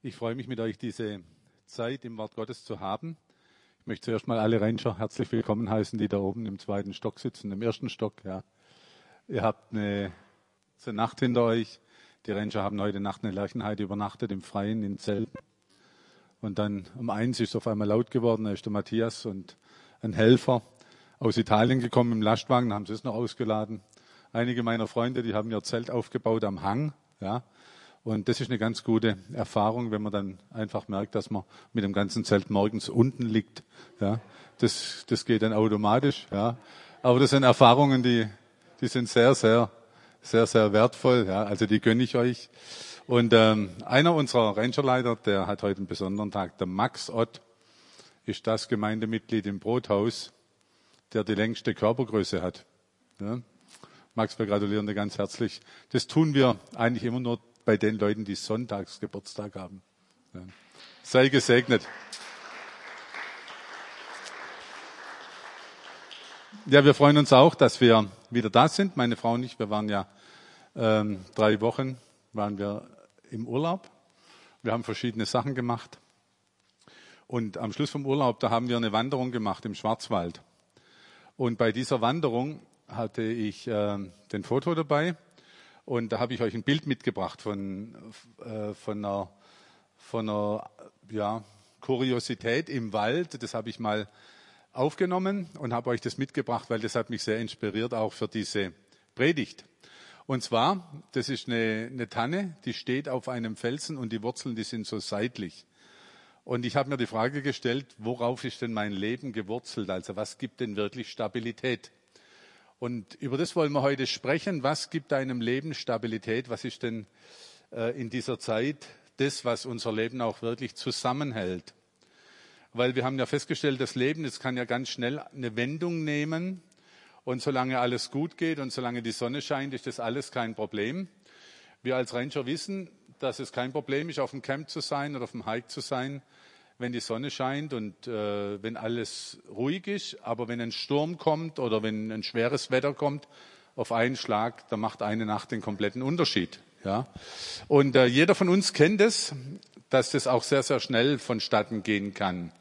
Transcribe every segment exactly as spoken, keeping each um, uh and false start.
Ich freue mich, mit euch diese Zeit im Wort Gottes zu haben. Ich möchte zuerst mal alle Ranger herzlich willkommen heißen, die da oben im zweiten Stock sitzen, im ersten Stock. Ja. Ihr habt eine, eine Nacht hinter euch. Die Ranger haben heute Nacht eine Leichenheide übernachtet, im Freien, in Zelten. Und dann um eins ist es auf einmal laut geworden. Da ist der Matthias und ein Helfer aus Italien gekommen im Lastwagen, haben sie es noch ausgeladen. Einige meiner Freunde, die haben ihr Zelt aufgebaut am Hang, ja. Und das ist eine ganz gute Erfahrung, wenn man dann einfach merkt, dass man mit dem ganzen Zelt morgens unten liegt. Ja, das, das geht dann automatisch. Ja, aber das sind Erfahrungen, die, die sind sehr, sehr, sehr, sehr wertvoll. Ja, also die gönne ich euch. Und ähm, einer unserer Rangerleiter, der hat heute einen besonderen Tag. Der Max Ott ist das Gemeindemitglied im Brothaus, der die längste Körpergröße hat. Ja. Max, wir gratulieren dir ganz herzlich. Das tun wir eigentlich immer nur bei den Leuten, die sonntags Geburtstag haben. Ja. Sei gesegnet. Ja, wir freuen uns auch, dass wir wieder da sind. Meine Frau und ich, wir waren ja ähm, drei Wochen waren wir im Urlaub. Wir haben verschiedene Sachen gemacht. Und am Schluss vom Urlaub, da haben wir eine Wanderung gemacht im Schwarzwald. Und bei dieser Wanderung hatte ich äh, den Foto dabei. Und da habe ich euch ein Bild mitgebracht von, äh, von einer, von einer ja, Kuriosität im Wald. Das habe ich mal aufgenommen und habe euch das mitgebracht, weil das hat mich sehr inspiriert, auch für diese Predigt. Und zwar, das ist eine, eine Tanne, die steht auf einem Felsen und die Wurzeln, die sind so seitlich. Und ich habe mir die Frage gestellt, worauf ist denn mein Leben gewurzelt? Also was gibt denn wirklich Stabilität? Und über das wollen wir heute sprechen. Was gibt deinem Leben Stabilität? Was ist denn äh, in dieser Zeit das, was unser Leben auch wirklich zusammenhält? Weil wir haben ja festgestellt, das Leben, das kann ja ganz schnell eine Wendung nehmen. Und solange alles gut geht und solange die Sonne scheint, ist das alles kein Problem. Wir als Ranger wissen, dass es kein Problem ist, auf dem Camp zu sein oder auf dem Hike zu sein, wenn die Sonne scheint und äh, wenn alles ruhig ist. Aber wenn ein Sturm kommt oder wenn ein schweres Wetter kommt, auf einen Schlag, da macht eine Nacht den kompletten Unterschied. Ja? Und äh, jeder von uns kennt es, dass das auch sehr, sehr schnell vonstatten gehen kann.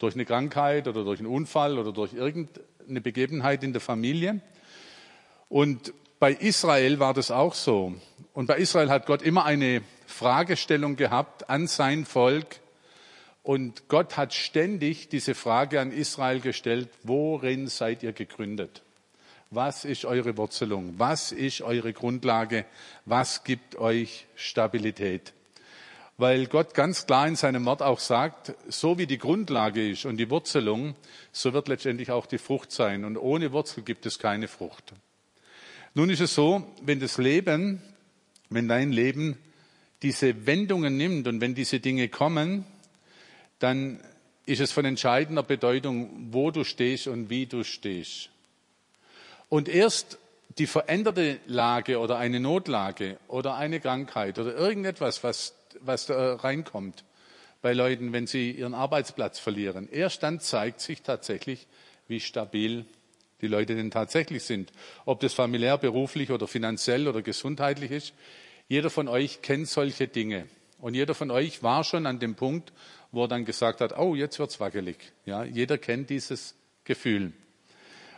Durch eine Krankheit oder durch einen Unfall oder durch irgendeine Begebenheit in der Familie. Und bei Israel war das auch so. Und bei Israel hat Gott immer eine Fragestellung gehabt an sein Volk, und Gott hat ständig diese Frage an Israel gestellt, worin seid ihr gegründet? Was ist eure Wurzelung? Was ist eure Grundlage? Was gibt euch Stabilität? Weil Gott ganz klar in seinem Wort auch sagt, so wie die Grundlage ist und die Wurzelung, so wird letztendlich auch die Frucht sein. Und ohne Wurzel gibt es keine Frucht. Nun ist es so, wenn das Leben, wenn dein Leben diese Wendungen nimmt und wenn diese Dinge kommen, dann ist es von entscheidender Bedeutung, wo du stehst und wie du stehst. Und erst die veränderte Lage oder eine Notlage oder eine Krankheit oder irgendetwas, was, was da reinkommt bei Leuten, wenn sie ihren Arbeitsplatz verlieren, erst dann zeigt sich tatsächlich, wie stabil die Leute denn tatsächlich sind. Ob das familiär, beruflich oder finanziell oder gesundheitlich ist, jeder von euch kennt solche Dinge. Und jeder von euch war schon an dem Punkt, wo er dann gesagt hat, oh, jetzt wird's wackelig. Ja, jeder kennt dieses Gefühl.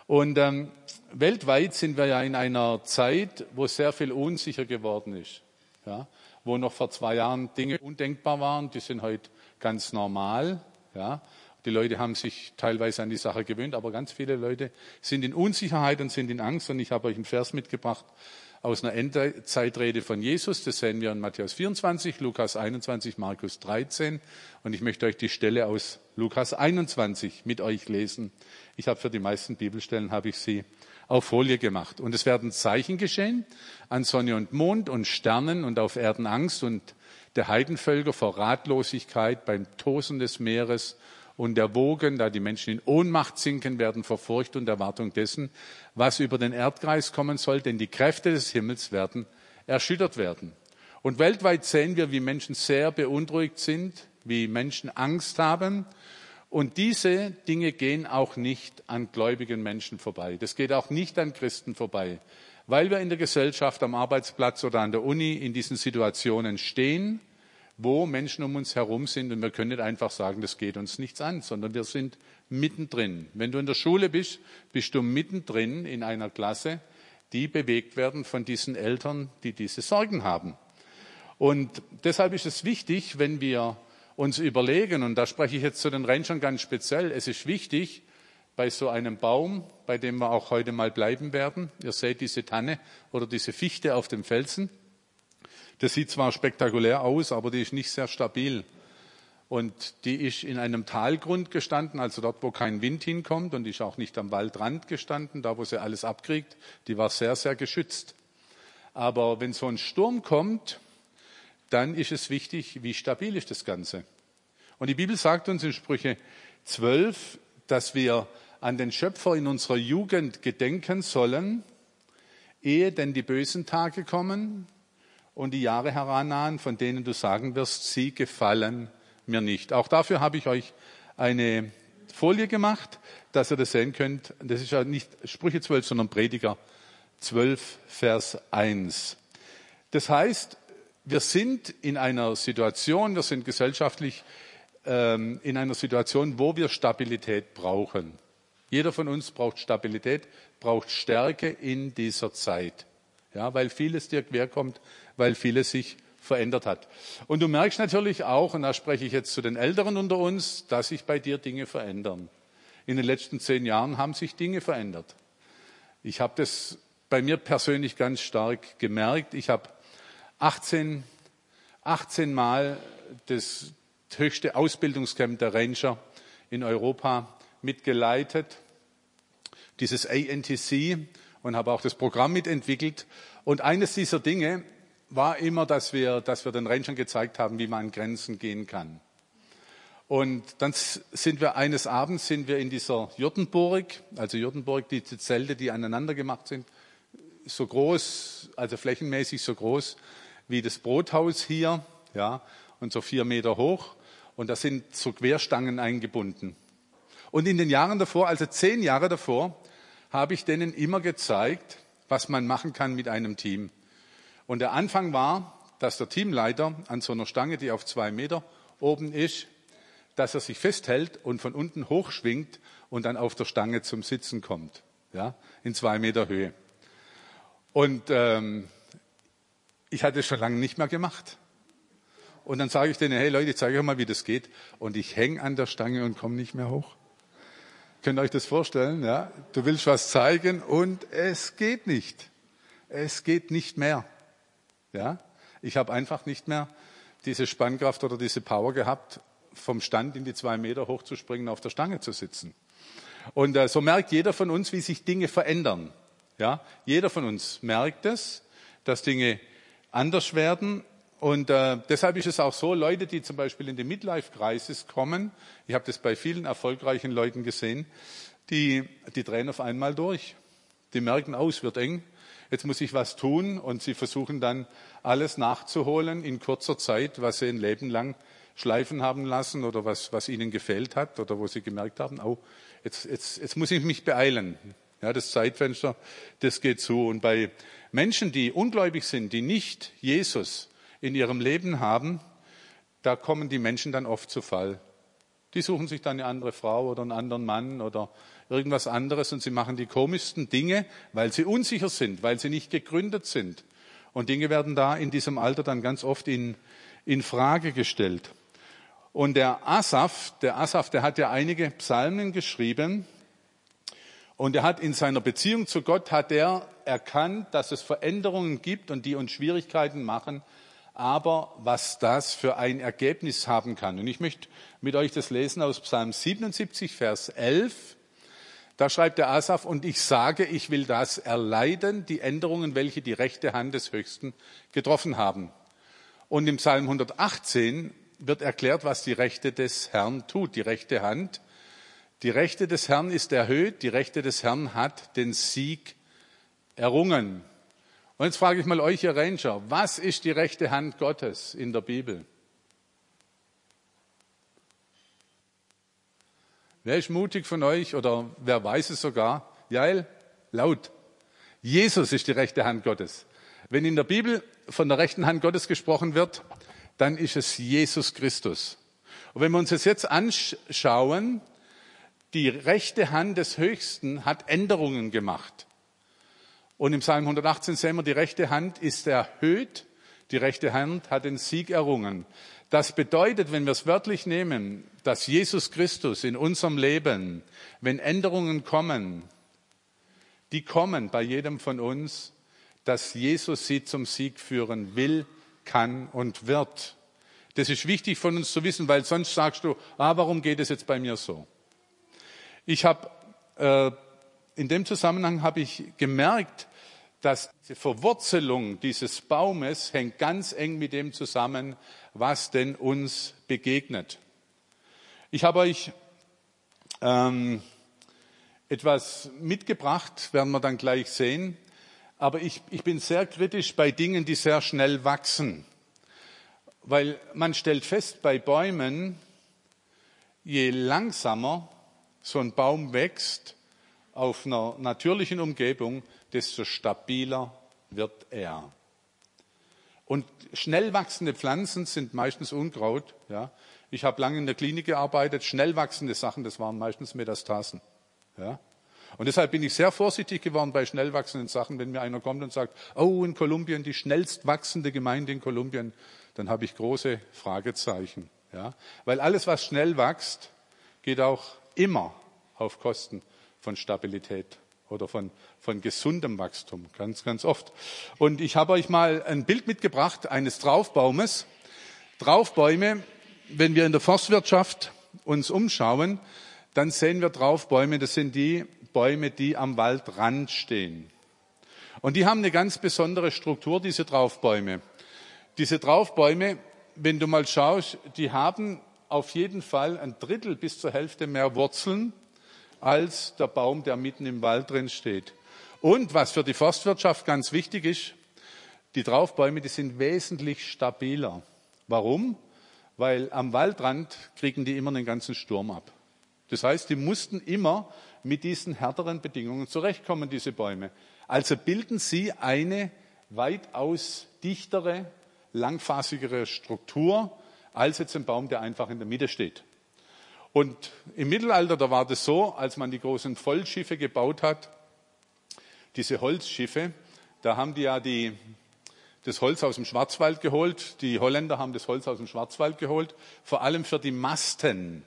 Und ähm, weltweit sind wir ja in einer Zeit, wo sehr viel unsicher geworden ist. Ja, wo noch vor zwei Jahren Dinge undenkbar waren, die sind heute ganz normal. Ja, die Leute haben sich teilweise an die Sache gewöhnt, aber ganz viele Leute sind in Unsicherheit und sind in Angst. Und ich habe euch einen Vers mitgebracht aus einer Endzeitrede von Jesus, das sehen wir in Matthäus vierundzwanzig, Lukas einundzwanzig, Markus dreizehn. Und ich möchte euch die Stelle aus Lukas einundzwanzig mit euch lesen. Ich habe für die meisten Bibelstellen, habe ich sie auf Folie gemacht. Und es werden Zeichen geschehen an Sonne und Mond und Sternen und auf Erden Angst und der Heidenvölker vor Ratlosigkeit beim Tosen des Meeres und der Wogen, da die Menschen in Ohnmacht sinken werden, vor Furcht und Erwartung dessen, was über den Erdkreis kommen soll, denn die Kräfte des Himmels werden erschüttert werden. Und weltweit sehen wir, wie Menschen sehr beunruhigt sind, wie Menschen Angst haben. Und diese Dinge gehen auch nicht an gläubigen Menschen vorbei. Das geht auch nicht an Christen vorbei, weil wir in der Gesellschaft, am Arbeitsplatz oder an der Uni in diesen Situationen stehen, wo Menschen um uns herum sind. Und wir können nicht einfach sagen, das geht uns nichts an, sondern wir sind mittendrin. Wenn du in der Schule bist, bist du mittendrin in einer Klasse, die bewegt werden von diesen Eltern, die diese Sorgen haben. Und deshalb ist es wichtig, wenn wir uns überlegen, und da spreche ich jetzt zu den Rangern ganz speziell, es ist wichtig, bei so einem Baum, bei dem wir auch heute mal bleiben werden, ihr seht diese Tanne oder diese Fichte auf dem Felsen, das sieht zwar spektakulär aus, aber die ist nicht sehr stabil. Und die ist in einem Talgrund gestanden, also dort, wo kein Wind hinkommt, und die ist auch nicht am Waldrand gestanden, da wo sie alles abkriegt. Die war sehr, sehr geschützt. Aber wenn so ein Sturm kommt, dann ist es wichtig, wie stabil ist das Ganze. Und die Bibel sagt uns in Sprüche zwölf, dass wir an den Schöpfer in unserer Jugend gedenken sollen, ehe denn die bösen Tage kommen und die Jahre herannahen, von denen du sagen wirst, sie gefallen mir nicht. Auch dafür habe ich euch eine Folie gemacht, dass ihr das sehen könnt. Das ist ja nicht Sprüche zwölf, sondern Prediger zwölf, Vers eins. Das heißt, wir sind in einer Situation, wir sind gesellschaftlich ähm, in einer Situation, wo wir Stabilität brauchen. Jeder von uns braucht Stabilität, braucht Stärke in dieser Zeit. Ja, weil vieles dir querkommt, weil vieles sich verändert hat. Und du merkst natürlich auch, und da spreche ich jetzt zu den Älteren unter uns, dass sich bei dir Dinge verändern. In den letzten zehn Jahren haben sich Dinge verändert. Ich habe das bei mir persönlich ganz stark gemerkt. Ich habe achtzehn, achtzehn Mal das höchste Ausbildungscamp der Ranger in Europa mitgeleitet, dieses A N T C, und habe auch das Programm mitentwickelt. Und eines dieser Dinge war immer, dass wir, dass wir den Rangern gezeigt haben, wie man an Grenzen gehen kann. Und dann sind wir eines Abends sind wir in dieser Jurtenburg, also Jurtenburg, die Zelte, die aneinander gemacht sind, so groß, also flächenmäßig so groß wie das Brothaus hier, ja, und so vier Meter hoch. Und da sind so Querstangen eingebunden. Und in den Jahren davor, also zehn Jahre davor, habe ich denen immer gezeigt, was man machen kann mit einem Team. Und der Anfang war, dass der Teamleiter an so einer Stange, die auf zwei Meter oben ist, dass er sich festhält und von unten hochschwingt und dann auf der Stange zum Sitzen kommt, ja, in zwei Meter Höhe. Und ähm, ich hatte es schon lange nicht mehr gemacht. Und dann sage ich denen, hey Leute, ich zeige euch mal, wie das geht. Und ich hänge an der Stange und komme nicht mehr hoch. Könnt ihr euch das vorstellen? Ja? Du willst was zeigen und es geht nicht. Es geht nicht mehr. Ja? Ich habe einfach nicht mehr diese Spannkraft oder diese Power gehabt, vom Stand in die zwei Meter hochzuspringen, auf der Stange zu sitzen. Und äh, so merkt jeder von uns, wie sich Dinge verändern. Ja, jeder von uns merkt es, dass Dinge anders werden. Und äh, deshalb ist es auch so, Leute, die zum Beispiel in den Midlife-Crisis kommen, ich habe das bei vielen erfolgreichen Leuten gesehen, die, die drehen auf einmal durch. Die merken, oh, es wird eng, jetzt muss ich was tun. Und sie versuchen dann, alles nachzuholen in kurzer Zeit, was sie ein Leben lang schleifen haben lassen oder was, was ihnen gefehlt hat oder wo sie gemerkt haben, oh, jetzt, jetzt, jetzt muss ich mich beeilen. Ja, das Zeitfenster, das geht zu. Und bei Menschen, die ungläubig sind, die nicht Jesus in ihrem Leben haben, da kommen die Menschen dann oft zu Fall. Die suchen sich dann eine andere Frau oder einen anderen Mann oder irgendwas anderes und sie machen die komischsten Dinge, weil sie unsicher sind, weil sie nicht gegründet sind. Und Dinge werden da in diesem Alter dann ganz oft in, in Frage gestellt. Und der Asaph, der Asaph, der hat ja einige Psalmen geschrieben. Und er hat in seiner Beziehung zu Gott hat er erkannt, dass es Veränderungen gibt und die uns Schwierigkeiten machen, aber was das für ein Ergebnis haben kann. Und ich möchte mit euch das lesen aus Psalm siebenundsiebzig, Vers elf. Da schreibt der Asaph, und ich sage, ich will das erleiden, die Änderungen, welche die rechte Hand des Höchsten getroffen haben. Und im Psalm hundertachtzehn wird erklärt, was die Rechte des Herrn tut, die rechte Hand. Die Rechte des Herrn ist erhöht, die Rechte des Herrn hat den Sieg errungen. Und jetzt frage ich mal euch, ihr Ranger, was ist die rechte Hand Gottes in der Bibel? Wer ist mutig von euch oder wer weiß es sogar? Jael, laut. Jesus ist die rechte Hand Gottes. Wenn in der Bibel von der rechten Hand Gottes gesprochen wird, dann ist es Jesus Christus. Und wenn wir uns das jetzt anschauen, die rechte Hand des Höchsten hat Änderungen gemacht. Und im Psalm hundertachtzehn sehen wir, die rechte Hand ist erhöht, die rechte Hand hat den Sieg errungen. Das bedeutet, wenn wir es wörtlich nehmen, dass Jesus Christus in unserem Leben, wenn Änderungen kommen, die kommen bei jedem von uns, dass Jesus sie zum Sieg führen will, kann und wird. Das ist wichtig von uns zu wissen, weil sonst sagst du, ah, warum geht es jetzt bei mir so? Ich habe äh, in dem Zusammenhang habe ich gemerkt, dass die Verwurzelung dieses Baumes hängt ganz eng mit dem zusammen, was denn uns begegnet. Ich habe euch ähm, etwas mitgebracht, werden wir dann gleich sehen. Aber ich, ich bin sehr kritisch bei Dingen, die sehr schnell wachsen. Weil man stellt fest, bei Bäumen, je langsamer so ein Baum wächst auf einer natürlichen Umgebung, desto stabiler wird er. Und schnell wachsende Pflanzen sind meistens Unkraut. Ja. Ich habe lange in der Klinik gearbeitet. Schnell wachsende Sachen, das waren meistens Metastasen. Ja. Und deshalb bin ich sehr vorsichtig geworden bei schnell wachsenden Sachen. Wenn mir einer kommt und sagt, oh, in Kolumbien, die schnellst wachsende Gemeinde in Kolumbien, dann habe ich große Fragezeichen. Ja. Weil alles, was schnell wächst, geht auch immer auf Kosten von Stabilität oder von, von gesundem Wachstum, ganz, ganz oft. Und ich habe euch mal ein Bild mitgebracht eines Traufbaumes. Traufbäume, wenn wir in der Forstwirtschaft uns umschauen, dann sehen wir Traufbäume, das sind die Bäume, die am Waldrand stehen. Und die haben eine ganz besondere Struktur, diese Traufbäume. Diese Traufbäume, wenn du mal schaust, die haben auf jeden Fall ein Drittel bis zur Hälfte mehr Wurzeln als der Baum, der mitten im Wald drin steht. Und was für die Forstwirtschaft ganz wichtig ist, die Traufbäume, die sind wesentlich stabiler. Warum? Weil am Waldrand kriegen die immer den ganzen Sturm ab. Das heißt, die mussten immer mit diesen härteren Bedingungen zurechtkommen, diese Bäume. Also bilden sie eine weitaus dichtere, langfasigere Struktur als jetzt ein Baum, der einfach in der Mitte steht. Und im Mittelalter, da war das so, als man die großen Vollschiffe gebaut hat, diese Holzschiffe, da haben die ja die, das Holz aus dem Schwarzwald geholt. Die Holländer haben das Holz aus dem Schwarzwald geholt, vor allem für die Masten.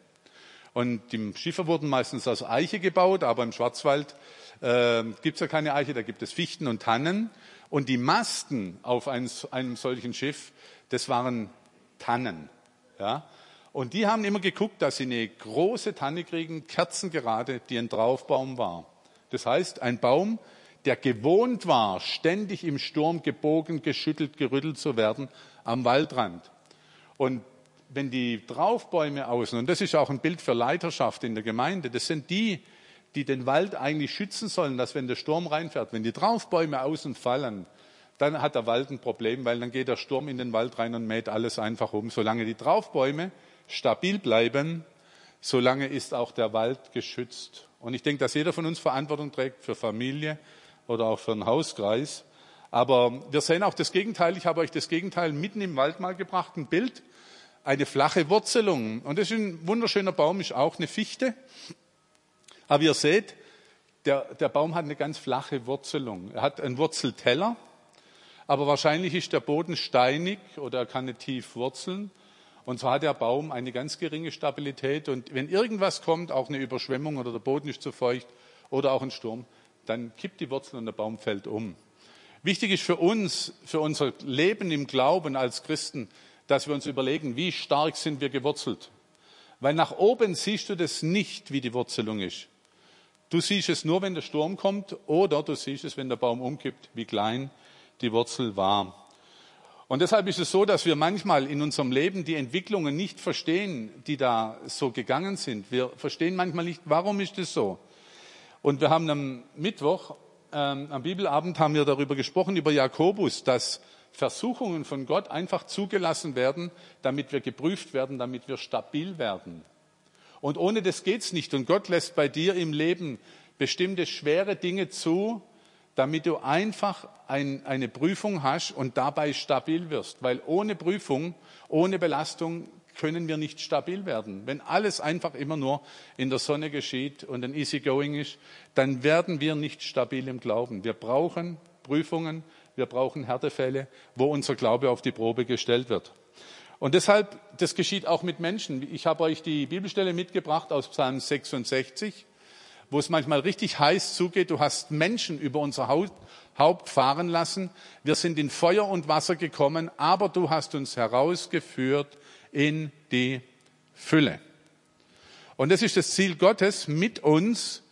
Und die Schiffe wurden meistens aus Eiche gebaut, aber im Schwarzwald äh, gibt es ja keine Eiche, da gibt es Fichten und Tannen. Und die Masten auf einem, einem solchen Schiff, das waren Tannen, ja. Und die haben immer geguckt, dass sie eine große Tanne kriegen, kerzengerade, die ein Traufbaum war. Das heißt, ein Baum, der gewohnt war, ständig im Sturm gebogen, geschüttelt, gerüttelt zu werden am Waldrand. Und wenn die Traufbäume außen, und das ist auch ein Bild für Leiterschaft in der Gemeinde, das sind die, die den Wald eigentlich schützen sollen, dass wenn der Sturm reinfährt, wenn die Traufbäume außen fallen, dann hat der Wald ein Problem, weil dann geht der Sturm in den Wald rein und mäht alles einfach um. Solange die Traufbäume stabil bleiben, solange ist auch der Wald geschützt. Und ich denke, dass jeder von uns Verantwortung trägt für Familie oder auch für einen Hauskreis. Aber wir sehen auch das Gegenteil. Ich habe euch das Gegenteil mitten im Wald mal gebracht, ein Bild. Eine flache Wurzelung. Und das ist ein wunderschöner Baum, ist auch eine Fichte. Aber ihr seht, der, der Baum hat eine ganz flache Wurzelung. Er hat einen Wurzelteller, aber wahrscheinlich ist der Boden steinig oder er kann nicht tief wurzeln. Und zwar hat der Baum eine ganz geringe Stabilität. Und wenn irgendwas kommt, auch eine Überschwemmung oder der Boden ist zu feucht oder auch ein Sturm, dann kippt die Wurzel und der Baum fällt um. Wichtig ist für uns, für unser Leben im Glauben als Christen, dass wir uns überlegen, wie stark sind wir gewurzelt. Weil nach oben siehst du das nicht, wie die Wurzelung ist. Du siehst es nur, wenn der Sturm kommt oder du siehst es, wenn der Baum umkippt, wie klein die Wurzel war. Und deshalb ist es so, dass wir manchmal in unserem Leben die Entwicklungen nicht verstehen, die da so gegangen sind. Wir verstehen manchmal nicht, warum ist das so. Und wir haben am Mittwoch, ähm, am Bibelabend, haben wir darüber gesprochen, über Jakobus, dass Versuchungen von Gott einfach zugelassen werden, damit wir geprüft werden, damit wir stabil werden. Und ohne das geht's nicht. Und Gott lässt bei dir im Leben bestimmte schwere Dinge zu, damit du einfach ein, eine Prüfung hast und dabei stabil wirst. Weil ohne Prüfung, ohne Belastung können wir nicht stabil werden. Wenn alles einfach immer nur in der Sonne geschieht und ein easy going ist, dann werden wir nicht stabil im Glauben. Wir brauchen Prüfungen, wir brauchen Härtefälle, wo unser Glaube auf die Probe gestellt wird. Und deshalb, das geschieht auch mit Menschen. Ich habe euch die Bibelstelle mitgebracht aus Psalm sechsundsechzig, wo es manchmal richtig heiß zugeht. Du hast Menschen über unser Haupt fahren lassen. Wir sind in Feuer und Wasser gekommen, aber du hast uns herausgeführt in die Fülle. Und das ist das Ziel Gottes mit uns.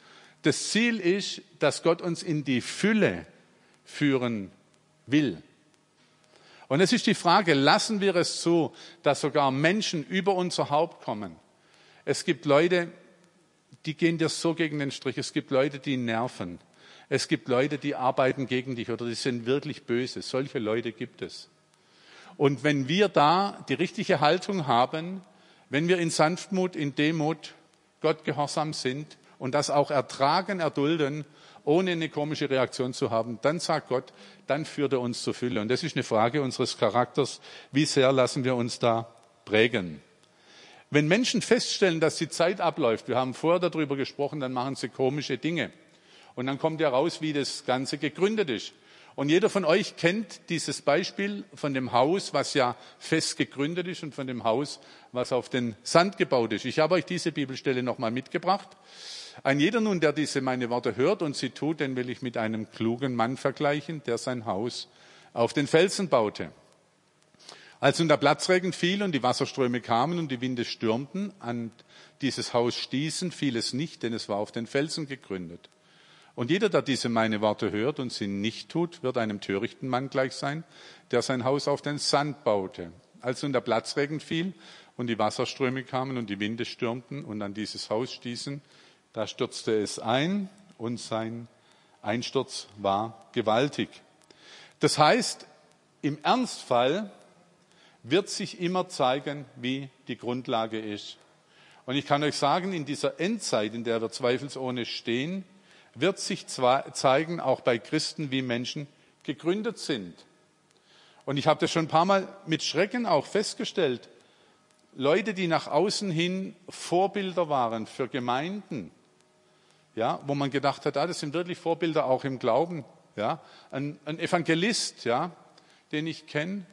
Das Ziel ist, dass Gott uns in die Fülle führen will. Und es ist die Frage, lassen wir es zu, dass sogar Menschen über unser Haupt kommen? Es gibt Leute, die gehen dir so gegen den Strich. Es gibt Leute, die nerven. Es gibt Leute, die arbeiten gegen dich oder die sind wirklich böse. Solche Leute gibt es. Und wenn wir da die richtige Haltung haben, wenn wir in Sanftmut, in Demut Gott gehorsam sind und das auch ertragen, erdulden, ohne eine komische Reaktion zu haben, dann sagt Gott, dann führt er uns zur Fülle. Und das ist eine Frage unseres Charakters, wie sehr lassen wir uns da prägen. Wenn Menschen feststellen, dass die Zeit abläuft, wir haben vorher darüber gesprochen, dann machen sie komische Dinge. Und dann kommt ja raus, wie das Ganze gegründet ist. Und jeder von euch kennt dieses Beispiel von dem Haus, was ja fest gegründet ist, und von dem Haus, was auf den Sand gebaut ist. Ich habe euch diese Bibelstelle nochmal mitgebracht. Ein jeder nun, der diese meine Worte hört und sie tut, den will ich mit einem klugen Mann vergleichen, der sein Haus auf den Felsen baute. Als nun der Platzregen fiel und die Wasserströme kamen und die Winde stürmten, an dieses Haus stießen, fiel es nicht, denn es war auf den Felsen gegründet. Und jeder, der diese meine Worte hört und sie nicht tut, wird einem törichten Mann gleich sein, der sein Haus auf den Sand baute. Als nun der Platzregen fiel und die Wasserströme kamen und die Winde stürmten und an dieses Haus stießen, da stürzte es ein und sein Einsturz war gewaltig. Das heißt, im Ernstfall wird sich immer zeigen, wie die Grundlage ist. Und ich kann euch sagen, in dieser Endzeit, in der wir zweifelsohne stehen, wird sich zwar zeigen, auch bei Christen, wie Menschen gegründet sind. Und ich habe das schon ein paar Mal mit Schrecken auch festgestellt. Leute, die nach außen hin Vorbilder waren für Gemeinden, ja, wo man gedacht hat, ah, das sind wirklich Vorbilder auch im Glauben. Ja. Ein, ein Evangelist, ja, den ich kenne,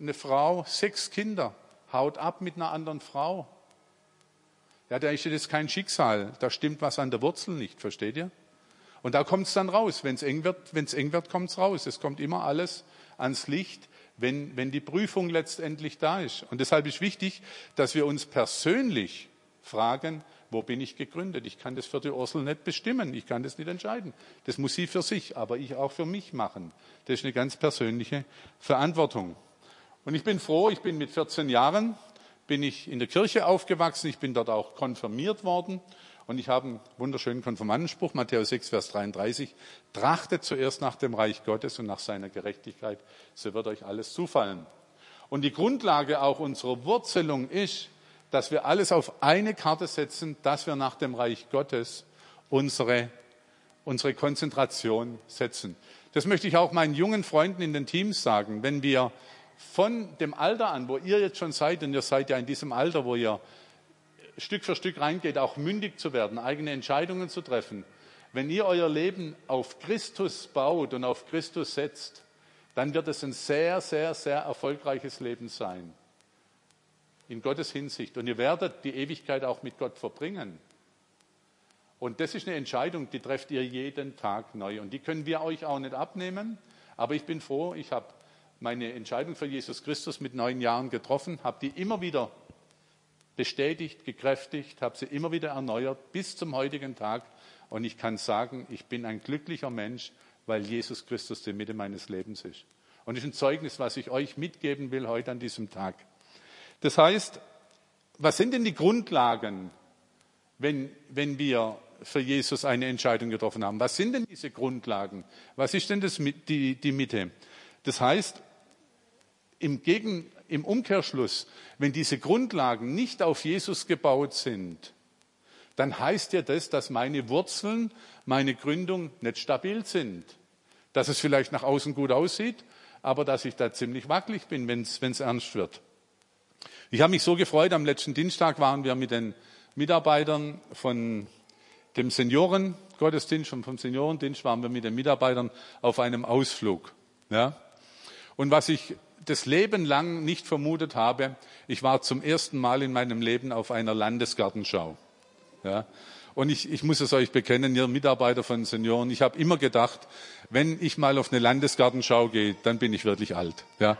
eine Frau, sechs Kinder, haut ab mit einer anderen Frau. Ja, da ist jetzt kein Schicksal, da stimmt was an der Wurzel nicht, versteht ihr? Und da kommt es dann raus, wenn es eng wird, wenn es eng wird, kommt es raus. Es kommt immer alles ans Licht, wenn, wenn die Prüfung letztendlich da ist. Und deshalb ist wichtig, dass wir uns persönlich fragen, wo bin ich gegründet? Ich kann das für die Ursel nicht bestimmen, ich kann das nicht entscheiden. Das muss sie für sich, aber ich auch für mich machen. Das ist eine ganz persönliche Verantwortung. Und ich bin froh, ich bin mit vierzehn Jahren, bin ich in der Kirche aufgewachsen, ich bin dort auch konfirmiert worden und ich habe einen wunderschönen Konfirmandenspruch, Matthäus sechs, Vers dreiunddreißig, trachtet zuerst nach dem Reich Gottes und nach seiner Gerechtigkeit, so wird euch alles zufallen. Und die Grundlage auch unserer Wurzelung ist, dass wir alles auf eine Karte setzen, dass wir nach dem Reich Gottes unsere, unsere Konzentration setzen. Das möchte ich auch meinen jungen Freunden in den Teams sagen, wenn wir von dem Alter an, wo ihr jetzt schon seid, und ihr seid ja in diesem Alter, wo ihr Stück für Stück reingeht, auch mündig zu werden, eigene Entscheidungen zu treffen. Wenn ihr euer Leben auf Christus baut und auf Christus setzt, dann wird es ein sehr, sehr, sehr erfolgreiches Leben sein. In Gottes Hinsicht. Und ihr werdet die Ewigkeit auch mit Gott verbringen. Und das ist eine Entscheidung, die trefft ihr jeden Tag neu. Und die können wir euch auch nicht abnehmen. Aber ich bin froh, ich habe meine Entscheidung für Jesus Christus mit neun Jahren getroffen, habe die immer wieder bestätigt, gekräftigt, habe sie immer wieder erneuert bis zum heutigen Tag. Und ich kann sagen, ich bin ein glücklicher Mensch, weil Jesus Christus die Mitte meines Lebens ist. Und das ist ein Zeugnis, was ich euch mitgeben will heute an diesem Tag. Das heißt, was sind denn die Grundlagen, wenn, wenn wir für Jesus eine Entscheidung getroffen haben? Was sind denn diese Grundlagen? Was ist denn das, die, die Mitte? Das heißt, im, Gegen, im Umkehrschluss, wenn diese Grundlagen nicht auf Jesus gebaut sind, dann heißt ja das, dass meine Wurzeln, meine Gründung nicht stabil sind. Dass es vielleicht nach außen gut aussieht, aber dass ich da ziemlich wackelig bin, wenn es ernst wird. Ich habe mich so gefreut, am letzten Dienstag waren wir mit den Mitarbeitern von dem Seniorengottesdienst und vom Seniorendienst waren wir mit den Mitarbeitern auf einem Ausflug. Ja? Und was ich das Leben lang nicht vermutet habe, ich war zum ersten Mal in meinem Leben auf einer Landesgartenschau. Ja? Und ich, ich muss es euch bekennen, ihr Mitarbeiter von Senioren, ich habe immer gedacht, wenn ich mal auf eine Landesgartenschau gehe, dann bin ich wirklich alt. Ja.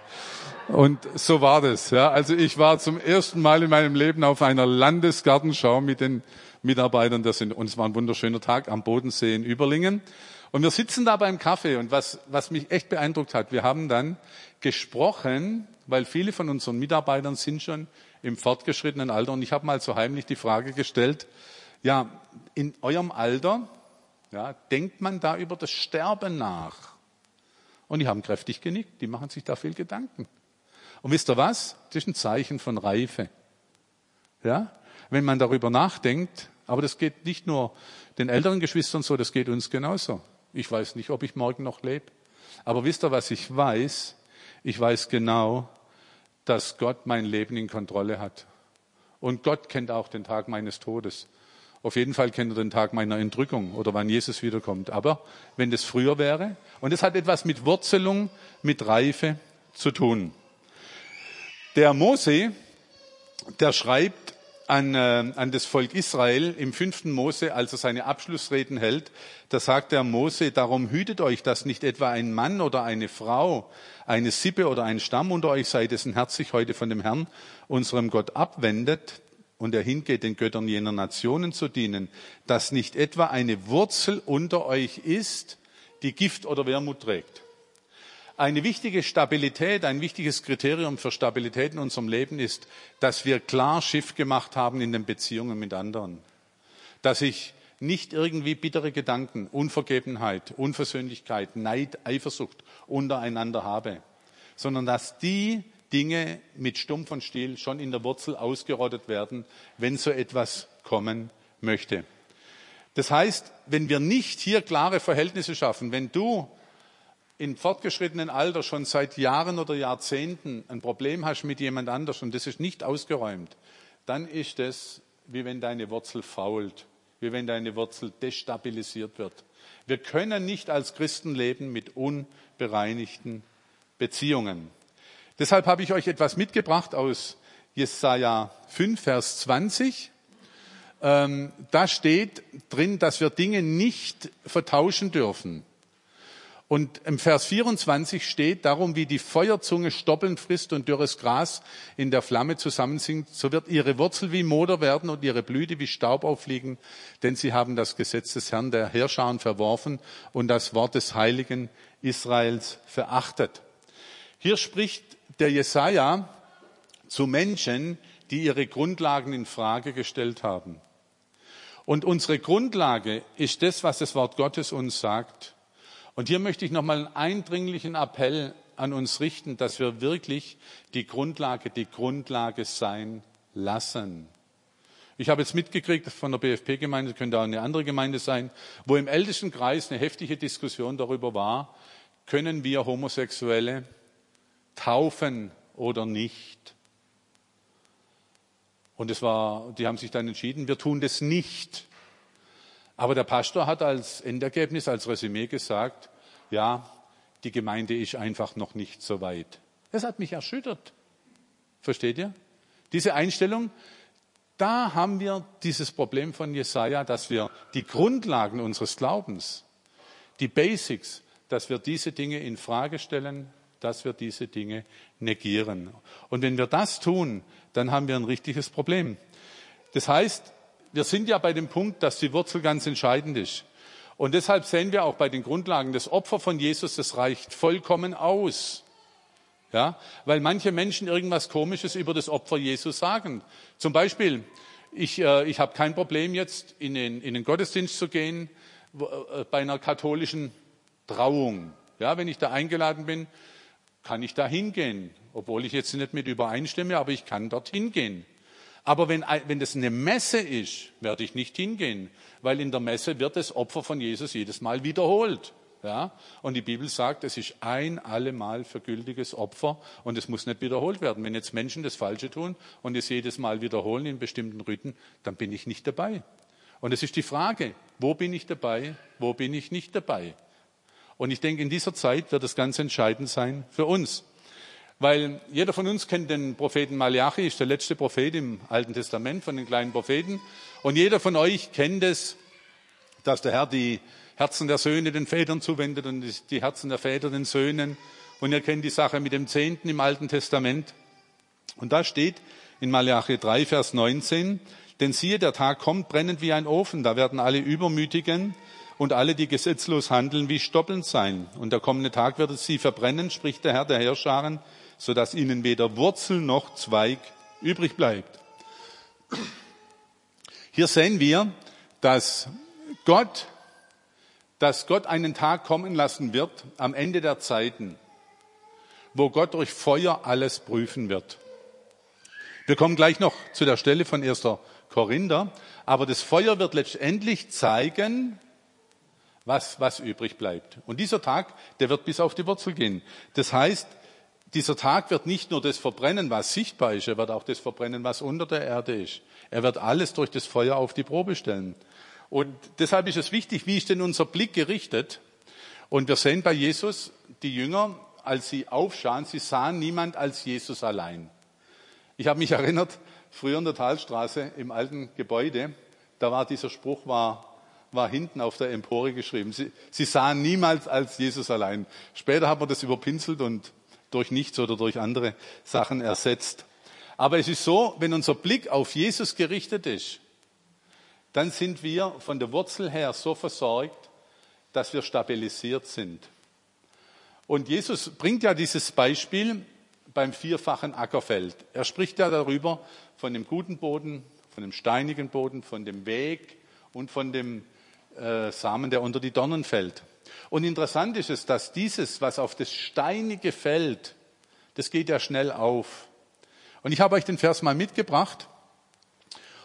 Und so war das. Ja. Also ich war zum ersten Mal in meinem Leben auf einer Landesgartenschau mit den Mitarbeitern. Das sind, und es war ein wunderschöner Tag am Bodensee in Überlingen. Und wir sitzen da beim Kaffee. Und was, was mich echt beeindruckt hat, wir haben dann gesprochen, weil viele von unseren Mitarbeitern sind schon im fortgeschrittenen Alter. Und ich habe mal so heimlich die Frage gestellt, ja, in eurem Alter, ja, denkt man da über das Sterben nach? Und die haben kräftig genickt, die machen sich da viel Gedanken. Und wisst ihr was? Das ist ein Zeichen von Reife. Ja? Wenn man darüber nachdenkt, aber das geht nicht nur den älteren Geschwistern so, das geht uns genauso. Ich weiß nicht, ob ich morgen noch lebe. Aber wisst ihr, was ich weiß? Ich weiß genau, dass Gott mein Leben in Kontrolle hat. Und Gott kennt auch den Tag meines Todes. Auf jeden Fall kennt er den Tag meiner Entrückung oder wann Jesus wiederkommt. Aber wenn das früher wäre, und das hat etwas mit Wurzelung, mit Reife zu tun. Der Mose, der schreibt an, äh, an das Volk Israel im fünften Mose, als er seine Abschlussreden hält, da sagt der Mose, darum hütet euch, dass nicht etwa ein Mann oder eine Frau, eine Sippe oder ein Stamm unter euch sei, dessen Herz sich heute von dem Herrn, unserem Gott, abwendet, und er hingeht, den Göttern jener Nationen zu dienen, dass nicht etwa eine Wurzel unter euch ist, die Gift oder Wermut trägt. Eine wichtige Stabilität, ein wichtiges Kriterium für Stabilität in unserem Leben ist, dass wir klar Schiff gemacht haben in den Beziehungen mit anderen. Dass ich nicht irgendwie bittere Gedanken, Unvergebenheit, Unversöhnlichkeit, Neid, Eifersucht untereinander habe, sondern dass die Dinge mit Stumpf und Stiel schon in der Wurzel ausgerottet werden, wenn so etwas kommen möchte. Das heißt, wenn wir nicht hier klare Verhältnisse schaffen, wenn du im fortgeschrittenen Alter schon seit Jahren oder Jahrzehnten ein Problem hast mit jemand anders und das ist nicht ausgeräumt, dann ist das, wie wenn deine Wurzel fault, wie wenn deine Wurzel destabilisiert wird. Wir können nicht als Christen leben mit unbereinigten Beziehungen. Deshalb habe ich euch etwas mitgebracht aus Jesaja fünf, Vers zwanzig. Ähm, da steht drin, dass wir Dinge nicht vertauschen dürfen. Und im Vers vierundzwanzig steht, darum wie die Feuerzunge Stoppeln frisst und dürres Gras in der Flamme zusammensinkt, so wird ihre Wurzel wie Moder werden und ihre Blüte wie Staub auffliegen, denn sie haben das Gesetz des Herrn der Heerscharen verworfen und das Wort des Heiligen Israels verachtet. Hier spricht der Jesaja zu Menschen, die ihre Grundlagen in Frage gestellt haben. Und unsere Grundlage ist das, was das Wort Gottes uns sagt. Und hier möchte ich nochmal einen eindringlichen Appell an uns richten, dass wir wirklich die Grundlage, die Grundlage sein lassen. Ich habe jetzt mitgekriegt von der B F P-Gemeinde, könnte auch eine andere Gemeinde sein, wo im ältesten Kreis eine heftige Diskussion darüber war, können wir Homosexuelle taufen oder nicht. Und es war, die haben sich dann entschieden, wir tun das nicht. Aber der Pastor hat als Endergebnis, als Resümee gesagt, ja, die Gemeinde ist einfach noch nicht so weit. Das hat mich erschüttert. Versteht ihr? Diese Einstellung, da haben wir dieses Problem von Jesaja, dass wir die Grundlagen unseres Glaubens, die Basics, dass wir diese Dinge in Frage stellen, dass wir diese Dinge negieren. Und wenn wir das tun, dann haben wir ein richtiges Problem. Das heißt, wir sind ja bei dem Punkt, dass die Wurzel ganz entscheidend ist. Und deshalb sehen wir auch bei den Grundlagen, das Opfer von Jesus, das reicht vollkommen aus. Ja? Weil manche Menschen irgendwas Komisches über das Opfer Jesus sagen. Zum Beispiel, ich, äh, ich habe kein Problem jetzt, in den, in den Gottesdienst zu gehen, wo, äh, bei einer katholischen Trauung. Ja, wenn ich da eingeladen bin, kann ich da hingehen, obwohl ich jetzt nicht mit übereinstimme, aber ich kann dorthin gehen. Aber wenn, wenn das eine Messe ist, werde ich nicht hingehen, weil in der Messe wird das Opfer von Jesus jedes Mal wiederholt. Ja? Und die Bibel sagt, es ist ein allemal vergültiges Opfer und es muss nicht wiederholt werden. Wenn jetzt Menschen das Falsche tun und es jedes Mal wiederholen in bestimmten Riten, dann bin ich nicht dabei. Und es ist die Frage, wo bin ich dabei, wo bin ich nicht dabei? Und ich denke, in dieser Zeit wird das ganz entscheidend sein für uns. Weil jeder von uns kennt den Propheten Maleachi, ist der letzte Prophet im Alten Testament von den kleinen Propheten. Und jeder von euch kennt es, dass der Herr die Herzen der Söhne den Vätern zuwendet und die Herzen der Väter den Söhnen. Und ihr kennt die Sache mit dem Zehnten im Alten Testament. Und da steht in Maleachi drei, Vers neunzehn, denn siehe, der Tag kommt brennend wie ein Ofen, da werden alle Übermütigen und alle, die gesetzlos handeln, wie Stoppeln sein. Und der kommende Tag wird sie verbrennen, spricht der Herr der Heerscharen, sodass ihnen weder Wurzel noch Zweig übrig bleibt. Hier sehen wir, dass Gott, dass Gott einen Tag kommen lassen wird am Ende der Zeiten, wo Gott durch Feuer alles prüfen wird. Wir kommen gleich noch zu der Stelle von erster Korinther, aber das Feuer wird letztendlich zeigen, was, was übrig bleibt. Und dieser Tag, der wird bis auf die Wurzel gehen. Das heißt, dieser Tag wird nicht nur das verbrennen, was sichtbar ist, er wird auch das verbrennen, was unter der Erde ist. Er wird alles durch das Feuer auf die Probe stellen. Und deshalb ist es wichtig, wie ist denn unser Blick gerichtet? Und wir sehen bei Jesus, die Jünger, als sie aufschauen, sie sahen niemand als Jesus allein. Ich habe mich erinnert, früher in der Talstraße, im alten Gebäude, da war dieser Spruch, war... war hinten auf der Empore geschrieben. Sie, sie sahen niemals als Jesus allein. Später haben wir das überpinselt und durch nichts oder durch andere Sachen ersetzt. Aber es ist so, wenn unser Blick auf Jesus gerichtet ist, dann sind wir von der Wurzel her so versorgt, dass wir stabilisiert sind. Und Jesus bringt ja dieses Beispiel beim vierfachen Ackerfeld. Er spricht ja darüber von dem guten Boden, von dem steinigen Boden, von dem Weg und von dem Samen, der unter die Dornen fällt. Und interessant ist es, dass dieses, was auf das Steinige fällt, das geht ja schnell auf. Und ich habe euch den Vers mal mitgebracht.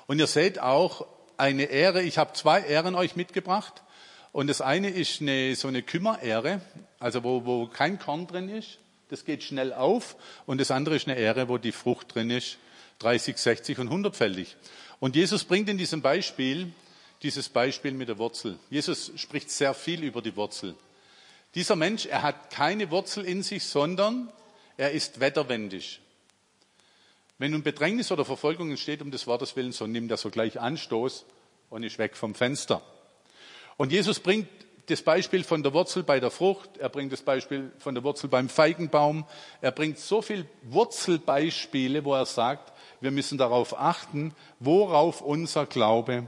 Und ihr seht auch eine Ähre. Ich habe zwei Ähren euch mitgebracht. Und das eine ist eine, so eine Kümmerähre, also wo, wo kein Korn drin ist. Das geht schnell auf. Und das andere ist eine Ähre, wo die Frucht drin ist, dreißig, sechzig und hundertfältig. Und Jesus bringt in diesem Beispiel dieses Beispiel mit der Wurzel. Jesus spricht sehr viel über die Wurzel. Dieser Mensch, er hat keine Wurzel in sich, sondern er ist wetterwendig. Wenn nun Bedrängnis oder Verfolgung entsteht um des Wortes willen, so nimmt er sogleich Anstoß und ist weg vom Fenster. Und Jesus bringt das Beispiel von der Wurzel bei der Frucht, er bringt das Beispiel von der Wurzel beim Feigenbaum, er bringt so viele Wurzelbeispiele, wo er sagt, wir müssen darauf achten, worauf unser Glaube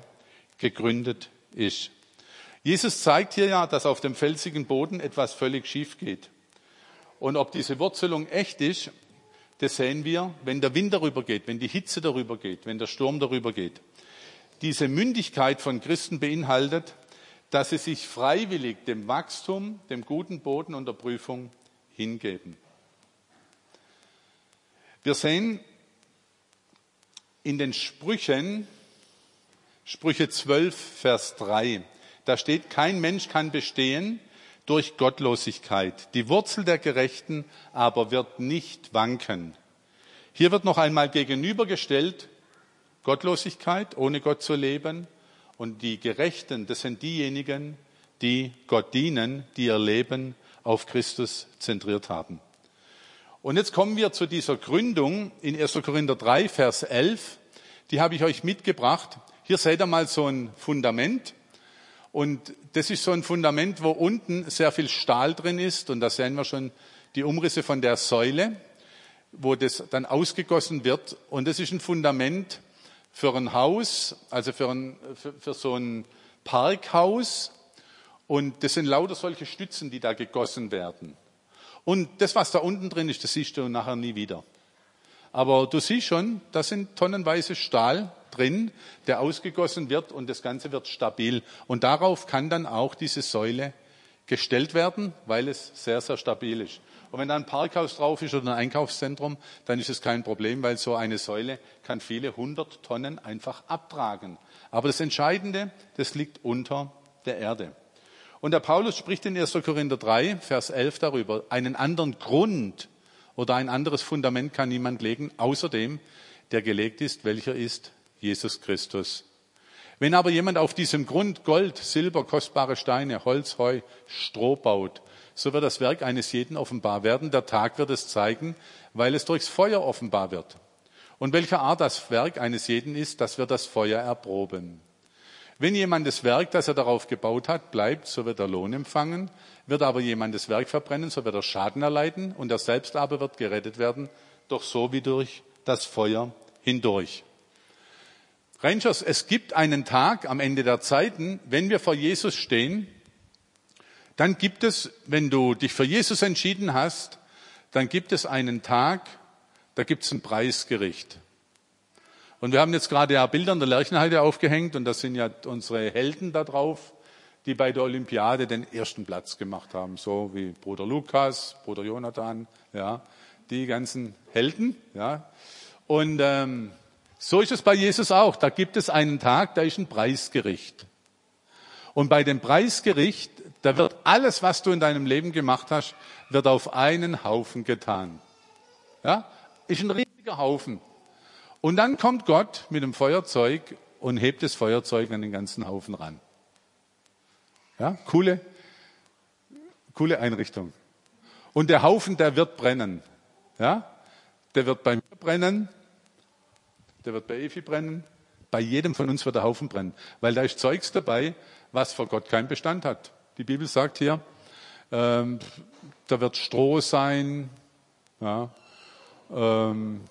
gegründet ist. Jesus zeigt hier ja, dass auf dem felsigen Boden etwas völlig schief geht. Und ob diese Wurzelung echt ist, das sehen wir, wenn der Wind darüber geht, wenn die Hitze darüber geht, wenn der Sturm darüber geht. Diese Mündigkeit von Christen beinhaltet, dass sie sich freiwillig dem Wachstum, dem guten Boden und der Prüfung hingeben. Wir sehen in den Sprüchen, Sprüche zwölf, Vers drei. Da steht, kein Mensch kann bestehen durch Gottlosigkeit. Die Wurzel der Gerechten aber wird nicht wanken. Hier wird noch einmal gegenübergestellt, Gottlosigkeit, ohne Gott zu leben. Und die Gerechten, das sind diejenigen, die Gott dienen, die ihr Leben auf Christus zentriert haben. Und jetzt kommen wir zu dieser Gründung in erster Korinther drei, Vers elf. Die habe ich euch mitgebracht. Hier seht ihr mal so ein Fundament und das ist so ein Fundament, wo unten sehr viel Stahl drin ist und da sehen wir schon die Umrisse von der Säule, wo das dann ausgegossen wird und das ist ein Fundament für ein Haus, also für, ein, für, für so ein Parkhaus und das sind lauter solche Stützen, die da gegossen werden. Und das, was da unten drin ist, das siehst du nachher nie wieder. Aber du siehst schon, das sind tonnenweise Stahl drin, der ausgegossen wird und das Ganze wird stabil. Und darauf kann dann auch diese Säule gestellt werden, weil es sehr, sehr stabil ist. Und wenn da ein Parkhaus drauf ist oder ein Einkaufszentrum, dann ist es kein Problem, weil so eine Säule kann viele hundert Tonnen einfach abtragen. Aber das Entscheidende, das liegt unter der Erde. Und der Paulus spricht in erster Korinther drei, Vers elf darüber. Einen anderen Grund oder ein anderes Fundament kann niemand legen, außer dem, der gelegt ist, welcher ist Jesus Christus. Wenn aber jemand auf diesem Grund Gold, Silber, kostbare Steine, Holz, Heu, Stroh baut, so wird das Werk eines jeden offenbar werden. Der Tag wird es zeigen, weil es durchs Feuer offenbar wird. Und welcher Art das Werk eines jeden ist, das wird das Feuer erproben. Wenn jemand das Werk, das er darauf gebaut hat, bleibt, so wird er Lohn empfangen. Wird aber jemand das Werk verbrennen, so wird er Schaden erleiden. Und er selbst aber wird gerettet werden, doch so wie durch das Feuer hindurch. Rangers, es gibt einen Tag am Ende der Zeiten, wenn wir vor Jesus stehen, dann gibt es, wenn du dich für Jesus entschieden hast, dann gibt es einen Tag, da gibt es ein Preisgericht. Und wir haben jetzt gerade ja Bilder an der Lerchenheide aufgehängt und das sind ja unsere Helden da drauf, die bei der Olympiade den ersten Platz gemacht haben, so wie Bruder Lukas, Bruder Jonathan, ja, die ganzen Helden, ja. Und ähm, so ist es bei Jesus auch. Da gibt es einen Tag, da ist ein Preisgericht. Und bei dem Preisgericht, da wird alles, was du in deinem Leben gemacht hast, wird auf einen Haufen getan. Ja, ist ein riesiger Haufen. Und dann kommt Gott mit dem Feuerzeug und hebt das Feuerzeug an den ganzen Haufen ran. Ja, coole, coole Einrichtung. Und der Haufen, der wird brennen. Ja, der wird bei mir brennen, der wird bei Evi brennen, bei jedem von uns wird der Haufen brennen. Weil da ist Zeugs dabei, was vor Gott keinen Bestand hat. Die Bibel sagt hier, ähm, da wird Stroh sein, ja, ähm,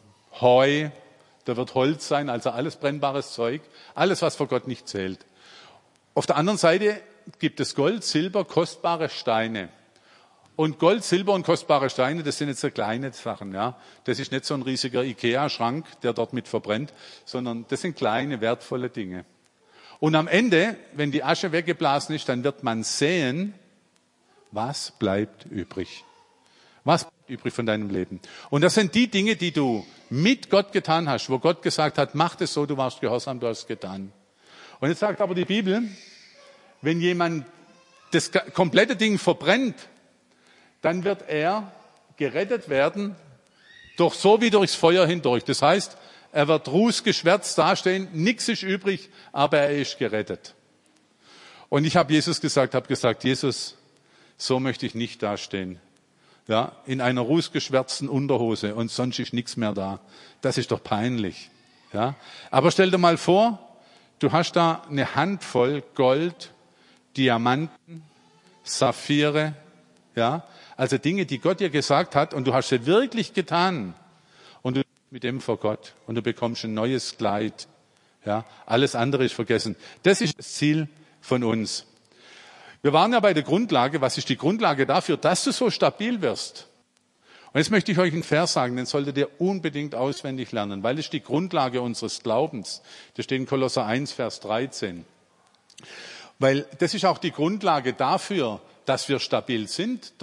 Heu, da wird Holz sein, also alles brennbares Zeug, alles, was vor Gott nicht zählt. Auf der anderen Seite gibt es Gold, Silber, kostbare Steine. Und Gold, Silber und kostbare Steine, das sind jetzt so kleine Sachen. Ja. Das ist nicht so ein riesiger Ikea-Schrank, der dort mit verbrennt, sondern das sind kleine, wertvolle Dinge. Und am Ende, wenn die Asche weggeblasen ist, dann wird man sehen, was bleibt übrig. Was bleibt übrig von deinem Leben? Und das sind die Dinge, die du mit Gott getan hast, wo Gott gesagt hat, mach das so, du warst gehorsam, du hast es getan. Und jetzt sagt aber die Bibel, wenn jemand das komplette Ding verbrennt, dann wird er gerettet werden, doch so wie durchs Feuer hindurch. Das heißt, er wird rußgeschwärzt dastehen, nichts ist übrig, aber er ist gerettet. Und ich habe Jesus gesagt, habe gesagt, Jesus, so möchte ich nicht dastehen. Ja, in einer rußgeschwärzten Unterhose und sonst ist nichts mehr da. Das ist doch peinlich. Ja, aber stell dir mal vor, du hast da eine Handvoll Gold, Diamanten, Saphire, ja, also Dinge, die Gott dir gesagt hat und du hast sie wirklich getan und du bist mit dem vor Gott und du bekommst ein neues Kleid. Ja, alles andere ist vergessen. Das ist das Ziel von uns. Wir waren ja bei der Grundlage. Was ist die Grundlage dafür, dass du so stabil wirst? Und jetzt möchte ich euch einen Vers sagen, den solltet ihr unbedingt auswendig lernen, weil es die Grundlage unseres Glaubens. Das steht in Kolosser eins, Vers dreizehn. Weil das ist auch die Grundlage dafür, dass wir stabil sind.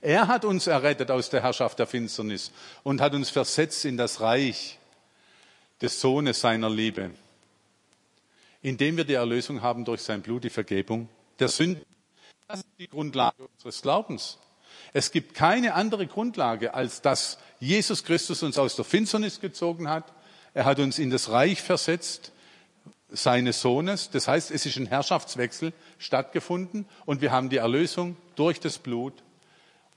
Er hat uns errettet aus der Herrschaft der Finsternis und hat uns versetzt in das Reich des Sohnes seiner Liebe, indem wir die Erlösung haben durch sein Blut, die Vergebung der Sünden. Das ist die Grundlage unseres Glaubens. Es gibt keine andere Grundlage, als dass Jesus Christus uns aus der Finsternis gezogen hat. Er hat uns in das Reich versetzt seines Sohnes. Das heißt, es ist ein Herrschaftswechsel stattgefunden und wir haben die Erlösung durch das Blut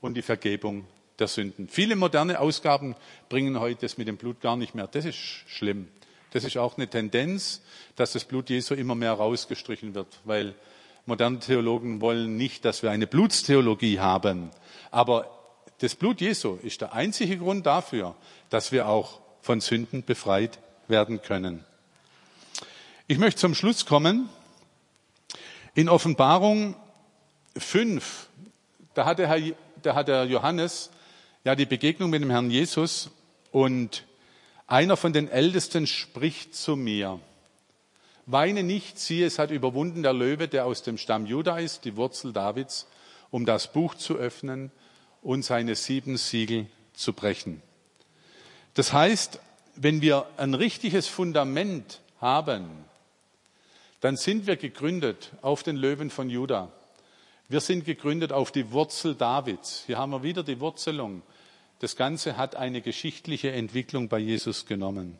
und die Vergebung der Sünden. Viele moderne Ausgaben bringen heute das mit dem Blut gar nicht mehr. Das ist schlimm. Das ist auch eine Tendenz, dass das Blut Jesu immer mehr rausgestrichen wird, weil moderne Theologen wollen nicht, dass wir eine Blutstheologie haben. Aber das Blut Jesu ist der einzige Grund dafür, dass wir auch von Sünden befreit werden können. Ich möchte zum Schluss kommen. In Offenbarung fünf, da hatte, Herr, da hatte Johannes ja die Begegnung mit dem Herrn Jesus und einer von den Ältesten spricht zu mir. Weine nicht, siehe, es hat überwunden der Löwe, der aus dem Stamm Juda ist, die Wurzel Davids, um das Buch zu öffnen und seine sieben Siegel zu brechen. Das heißt, wenn wir ein richtiges Fundament haben, dann sind wir gegründet auf den Löwen von Juda. Wir sind gegründet auf die Wurzel Davids. Hier haben wir wieder die Wurzelung. Das Ganze hat eine geschichtliche Entwicklung bei Jesus genommen.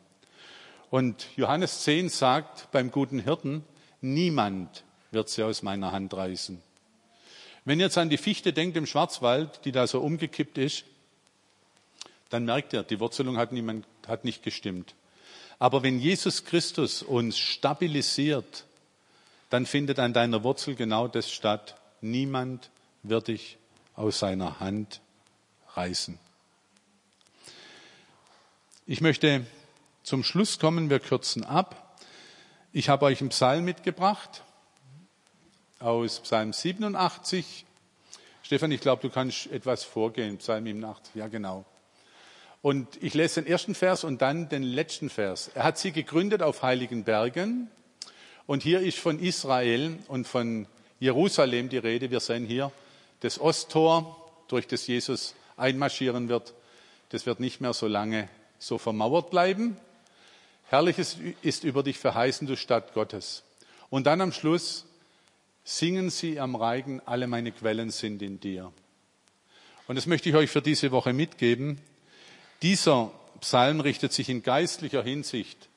Und Johannes zehn sagt beim guten Hirten, niemand wird sie aus meiner Hand reißen. Wenn ihr jetzt an die Fichte denkt im Schwarzwald, die da so umgekippt ist, dann merkt ihr, die Wurzelung hat, niemand, hat nicht gestimmt. Aber wenn Jesus Christus uns stabilisiert, dann findet an deiner Wurzel genau das statt. Niemand wird dich aus seiner Hand reißen. Ich möchte zum Schluss kommen, wir kürzen ab. Ich habe euch einen Psalm mitgebracht aus Psalm siebenundachtzig. Stefan, ich glaube, du kannst etwas vorgehen, Psalm siebenundachtzig, ja genau. Und ich lese den ersten Vers und dann den letzten Vers. Er hat sie gegründet auf heiligen Bergen. Und hier ist von Israel und von Jerusalem die Rede. Wir sehen hier das Osttor, durch das Jesus einmarschieren wird. Das wird nicht mehr so lange so vermauert bleiben. Herrliches ist über dich verheißen, du Stadt Gottes. Und dann am Schluss singen sie am Reigen, alle meine Quellen sind in dir. Und das möchte ich euch für diese Woche mitgeben. Dieser Psalm richtet sich in geistlicher Hinsicht,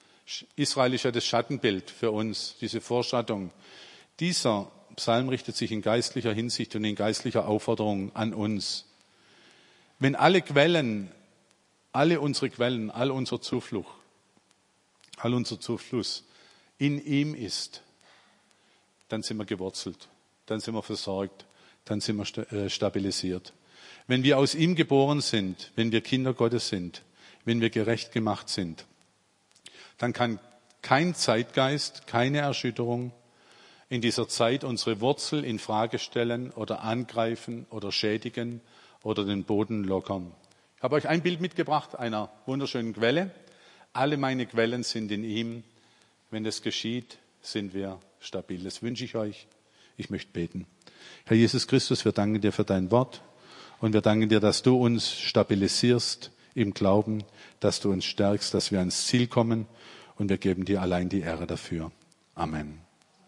Israel ist ja das Schattenbild für uns, diese Vorschattung. Dieser Psalm richtet sich in geistlicher Hinsicht und in geistlicher Aufforderung an uns. Wenn alle Quellen, alle unsere Quellen, all unser Zuflucht, all unser Zufluss in ihm ist, dann sind wir gewurzelt, dann sind wir versorgt, dann sind wir stabilisiert. Wenn wir aus ihm geboren sind, wenn wir Kinder Gottes sind, wenn wir gerecht gemacht sind, dann kann kein Zeitgeist, keine Erschütterung in dieser Zeit unsere Wurzel in Frage stellen oder angreifen oder schädigen oder den Boden lockern. Ich habe euch ein Bild mitgebracht einer wunderschönen Quelle. Alle meine Quellen sind in ihm. Wenn das geschieht, sind wir stabil. Das wünsche ich euch. Ich möchte beten. Herr Jesus Christus, wir danken dir für dein Wort. Und wir danken dir, dass du uns stabilisierst im Glauben, dass du uns stärkst, dass wir ans Ziel kommen. Und wir geben dir allein die Ehre dafür. Amen.